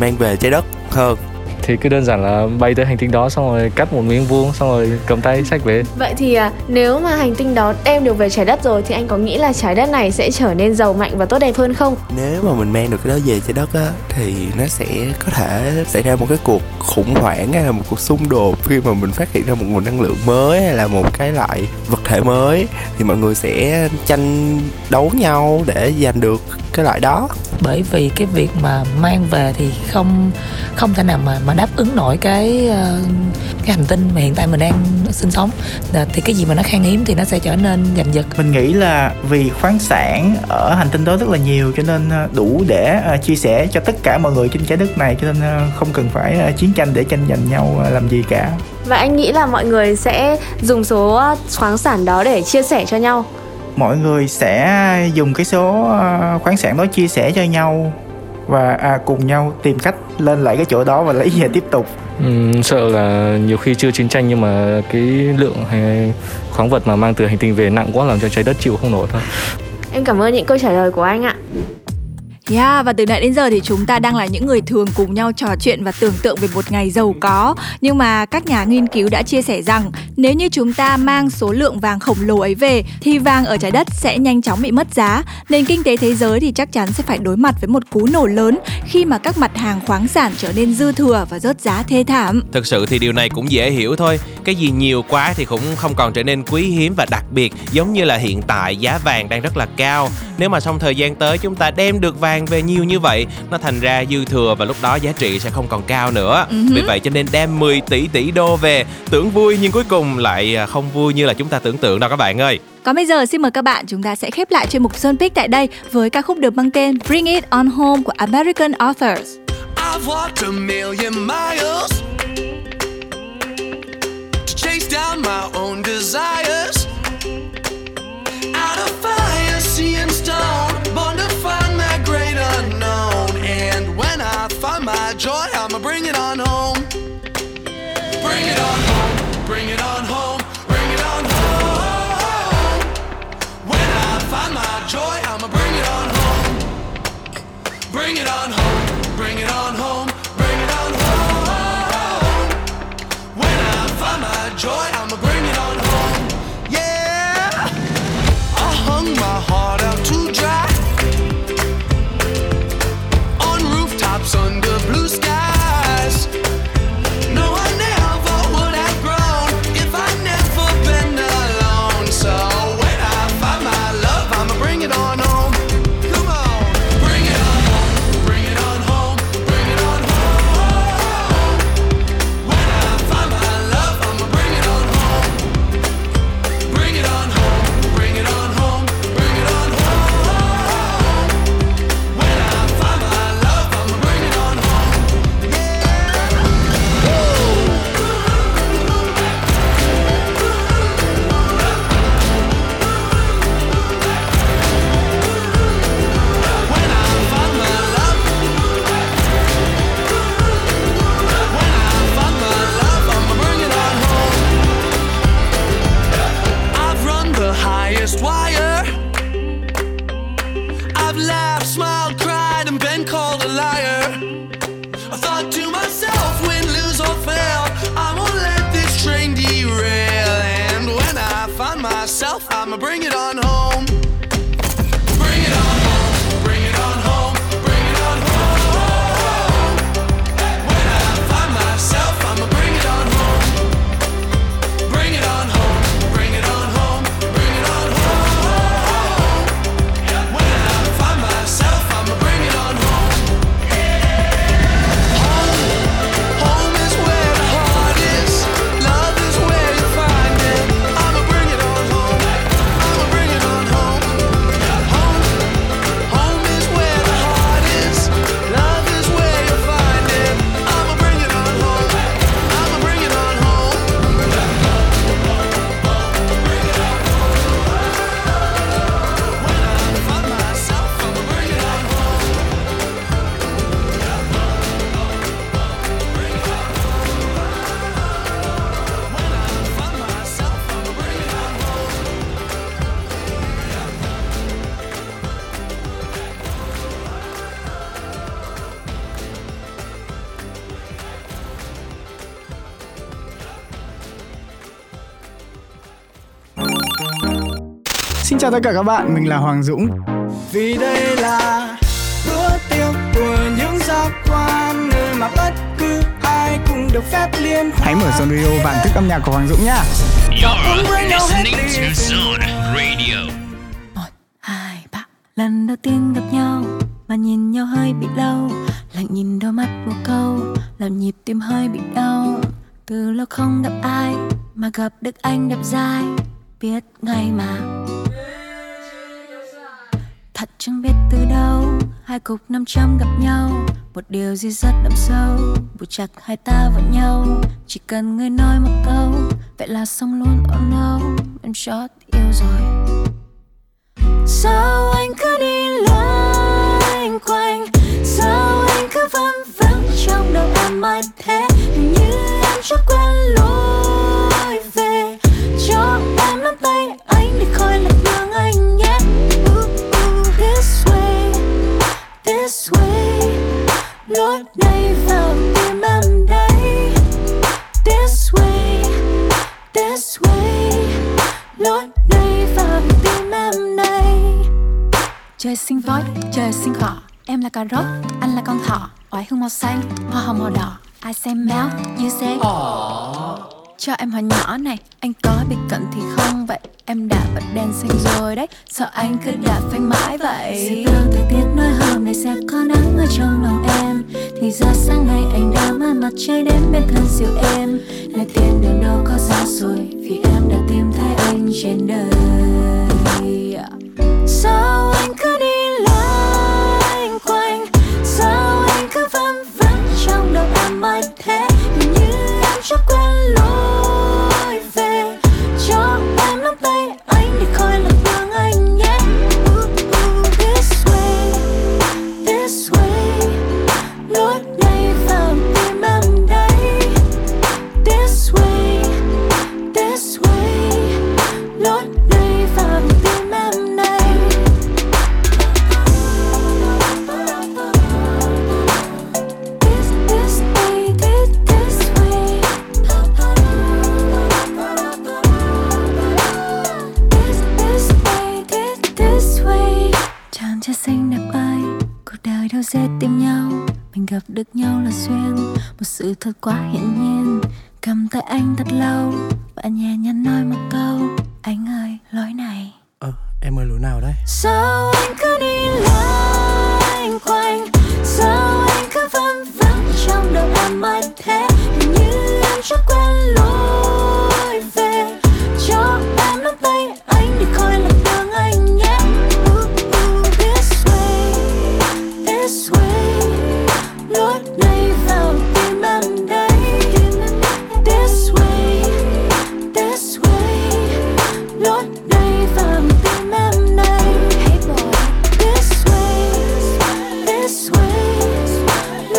mang về trái đất hơn. Thì cứ đơn giản là bay tới hành tinh đó, xong rồi cắt một miếng vuông, xong rồi cầm tay xách về. Vậy thì à, nếu mà hành tinh đó đem được về trái đất rồi thì anh có nghĩ là trái đất này sẽ trở nên giàu mạnh và tốt đẹp hơn không? Nếu mà mình mang được cái đó về trái đất á, thì nó sẽ có thể xảy ra một cái cuộc khủng hoảng hay là một cuộc xung đột. Khi mà mình phát hiện ra một nguồn năng lượng mới hay là một cái loại vật thể mới thì mọi người sẽ tranh đấu nhau để giành được cái loại đó. Bởi vì cái việc mà mang về thì không không thể nào mà, mà đáp ứng nổi cái cái hành tinh mà hiện tại mình đang sinh sống. Thì cái gì mà nó khan hiếm thì nó sẽ trở nên giành giật. Mình nghĩ là vì khoáng sản ở hành tinh đó rất là nhiều, cho nên đủ để chia sẻ cho tất cả mọi người trên trái đất này, cho nên không cần phải chiến tranh để tranh giành nhau làm gì cả. Và anh nghĩ là mọi người sẽ dùng số khoáng sản đó để chia sẻ cho nhau. Mọi người sẽ dùng cái số khoáng sản đó chia sẻ cho nhau và à, cùng nhau tìm cách lên lại cái chỗ đó và lấy về tiếp tục. Ừ, sợ là nhiều khi chưa chiến tranh nhưng mà cái lượng hay khoáng vật mà mang từ hành tinh về nặng quá làm cho trái đất chịu không nổi thôi. Em cảm ơn những câu trả lời của anh ạ. Yeah, và từ nãy đến giờ thì chúng ta đang là những người thường cùng nhau trò chuyện và tưởng tượng về một ngày giàu có. Nhưng mà các nhà nghiên cứu đã chia sẻ rằng nếu như chúng ta mang số lượng vàng khổng lồ ấy về thì vàng ở trái đất sẽ nhanh chóng bị mất giá. Nền kinh tế thế giới thì chắc chắn sẽ phải đối mặt với một cú nổ lớn khi mà các mặt hàng khoáng sản trở nên dư thừa và rớt giá thê thảm. Thực sự thì điều này cũng dễ hiểu thôi. Cái gì nhiều quá thì cũng không còn trở nên quý hiếm và đặc biệt, giống như là hiện tại giá vàng đang rất là cao. Nếu mà trong thời gian tới chúng ta đem được vàng về nhiều như vậy, nó thành ra dư thừa và lúc đó giá trị sẽ không còn cao nữa. Uh-huh. Vì vậy cho nên đem mười tỷ tỷ đô về, tưởng vui nhưng cuối cùng lại không vui như là chúng ta tưởng tượng đâu các bạn ơi. Còn bây giờ xin mời các bạn, chúng ta sẽ khép lại chuyên mục Zone Pick tại đây với ca khúc được mang tên Bring It On Home của American Authors. I've walked a million miles to chase down my own desires. Out of fire, sea and stone, born to find my great unknown. And when I find my joy, I'ma bring it on home. Bring it on home, bring it on home, bring it on home. When I find my joy, I'ma bring it on home. Bring it on home, bring it on home, bring it on home. When I find my joy, I'ma bring it on home. Yeah, I hung my heart out to dry on rooftops under blue skies. No, I never would have grown if I'd never been alone. So when I find my love, I'ma bring it on home. Come on, bring it on home, bring it on home, bring it on home. When I find my love, I'ma bring it on home. Bring it on home, bring it on home, bring it on home. When I find my love, I'ma bring it on home. When I find my love, when I find my love, I'ma bring it on home. I've run the highest wire. I've laughed, smiled, cried, and been called a liar. I thought to myself, win, lose, or fail, I won't let this train derail. And when I find myself, I'ma bring it on home. Bring it on home, bring it on home, bring it on home. When I find myself, I'ma bring it on home. Bring it on home, bring it on home, bring it on home. When I find myself, I'ma bring it on home. Home is where the heart is. Love is where you find it. I'ma bring it on home. I'ma bring it on home. Home, home is where the heart is. Love is where you find it. I'ma bring it on home. I'ma bring it on home. When I find myself, I'ma bring it on home. Bring it on home. When I find myself, I'ma bring it on home. Xin chào tất cả các bạn, mình là Hoàng Dũng. Vì đây là bữa tiệc của những giác quan, nơi mà bất cứ ai cũng được phép liên hoan. Hãy mở Zone Radio bản thức âm nhạc của Hoàng Dũng nhá. You're listening to Zone Radio. Một, hai, ba. Lần đầu tiên gặp nhau mà nhìn nhau hơi bị lâu, lặng nhìn đôi mắt một câu làm nhịp tim hơi bị đau. Từ lâu không gặp ai mà gặp được anh đẹp trai, biết ngay mà. Thật chẳng biết từ đâu hai cục năm trăm gặp nhau, một điều gì rất đậm sâu buộc chặt hai ta vào nhau. Chỉ cần người nói một câu vậy là xong luôn. Oh no, em chót yêu rồi. Sao anh cứ đi loanh quanh, sao anh cứ văng vắng trong đầu em mãi thế, hình như em chưa quen lối về. Cho em nắm tay anh để khỏi lạc đường anh nhé. Ooh, ooh, this way, this Trời xinh voi, trời xinh cỏ, em là cà rốt, anh là con thỏ. Oải hương màu xanh, hoa hồng màu đỏ. I say mouth, you say. Cho em hỏi nhỏ này, anh có bị cận thì không vậy? Em đã bật đèn xanh rồi đấy, sợ anh cứ đạp phanh mãi vậy. Sự tương thời tiết nói hôm nay sẽ có nắng ở trong lòng em. Thì ra sáng nay anh đã mang mặt trời đến bên thân siêu em. Nơi tiền đường đâu có xa xôi, vì em đã tìm thấy anh trên đời. Sao anh cứ đi loanh quanh, sao anh cứ vân vân trong đầu em mãi thế. Nhìn như em cho quên lối về, cho em nắm tay anh để khỏi lạc đường anh nhé. This way, this way, lối này vào tim em đây. This way, this way, lối này vào tim em đây. This, this way, this, this way. This, this way, this, this way. Chàng trai xinh đẹp ơi, cuộc đời đâu dễ tìm nhau. Mình gặp được nhau là duyên, một sự thật quá hiển nhiên. Cầm tay anh thật lâu, và nhẹ nhàng nói một câu, anh ơi, lối này. Ờ, em ơi lối nào đấy? Sao anh cứ đi loanh quanh, sao anh cứ vân vân trong đầu em mãi thế. Hình như em cho quên lối về, cho em nắm tay anh để khỏi lạc đường anh nhé. Ooh, ooh, this way, this way, lối này vào tim em đây. This way, this way, lối này vào tim em đây. Hey boy, this way, this way,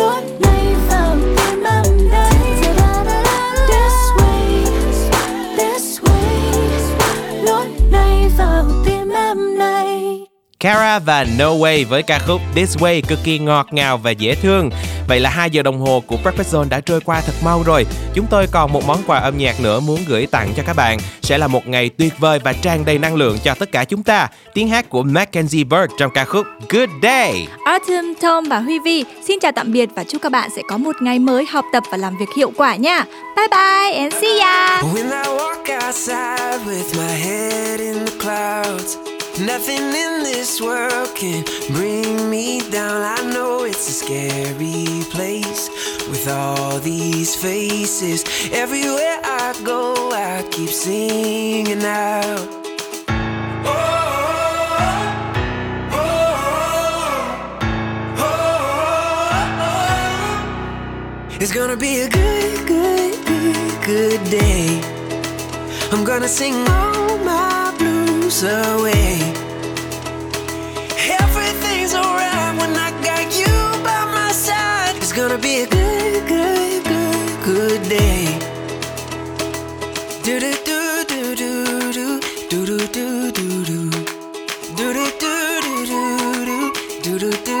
lối này vào tim em đây. This way, this way, lối này vào tim em đây. Cara và No Way với ca khúc This Way cực kỳ ngọt ngào và dễ thương. Vậy là hai giờ đồng hồ của Breakfast Zone đã trôi qua thật mau rồi. Chúng tôi còn một món quà âm nhạc nữa muốn gửi tặng cho các bạn. Sẽ là một ngày tuyệt vời và tràn đầy năng lượng cho tất cả chúng ta. Tiếng hát của Mackenzie Berg trong ca khúc Good Day. Autumn, Tom và Huy Vi xin chào tạm biệt và chúc các bạn sẽ có một ngày mới học tập và làm việc hiệu quả nha. Bye bye and see ya. When I walk outside with my head in the clouds, nothing in this world can bring me down. I know it's a scary place with all these faces. Everywhere I go, I keep singing out. Oh, oh, oh, oh, oh, oh, oh. It's gonna be a good, good, good, good day. I'm gonna sing all my blues away. Everything's alright when I got you by my side. It's gonna be a good, good, good, good day. Do do do do do do do do do do do do do do do do do do do.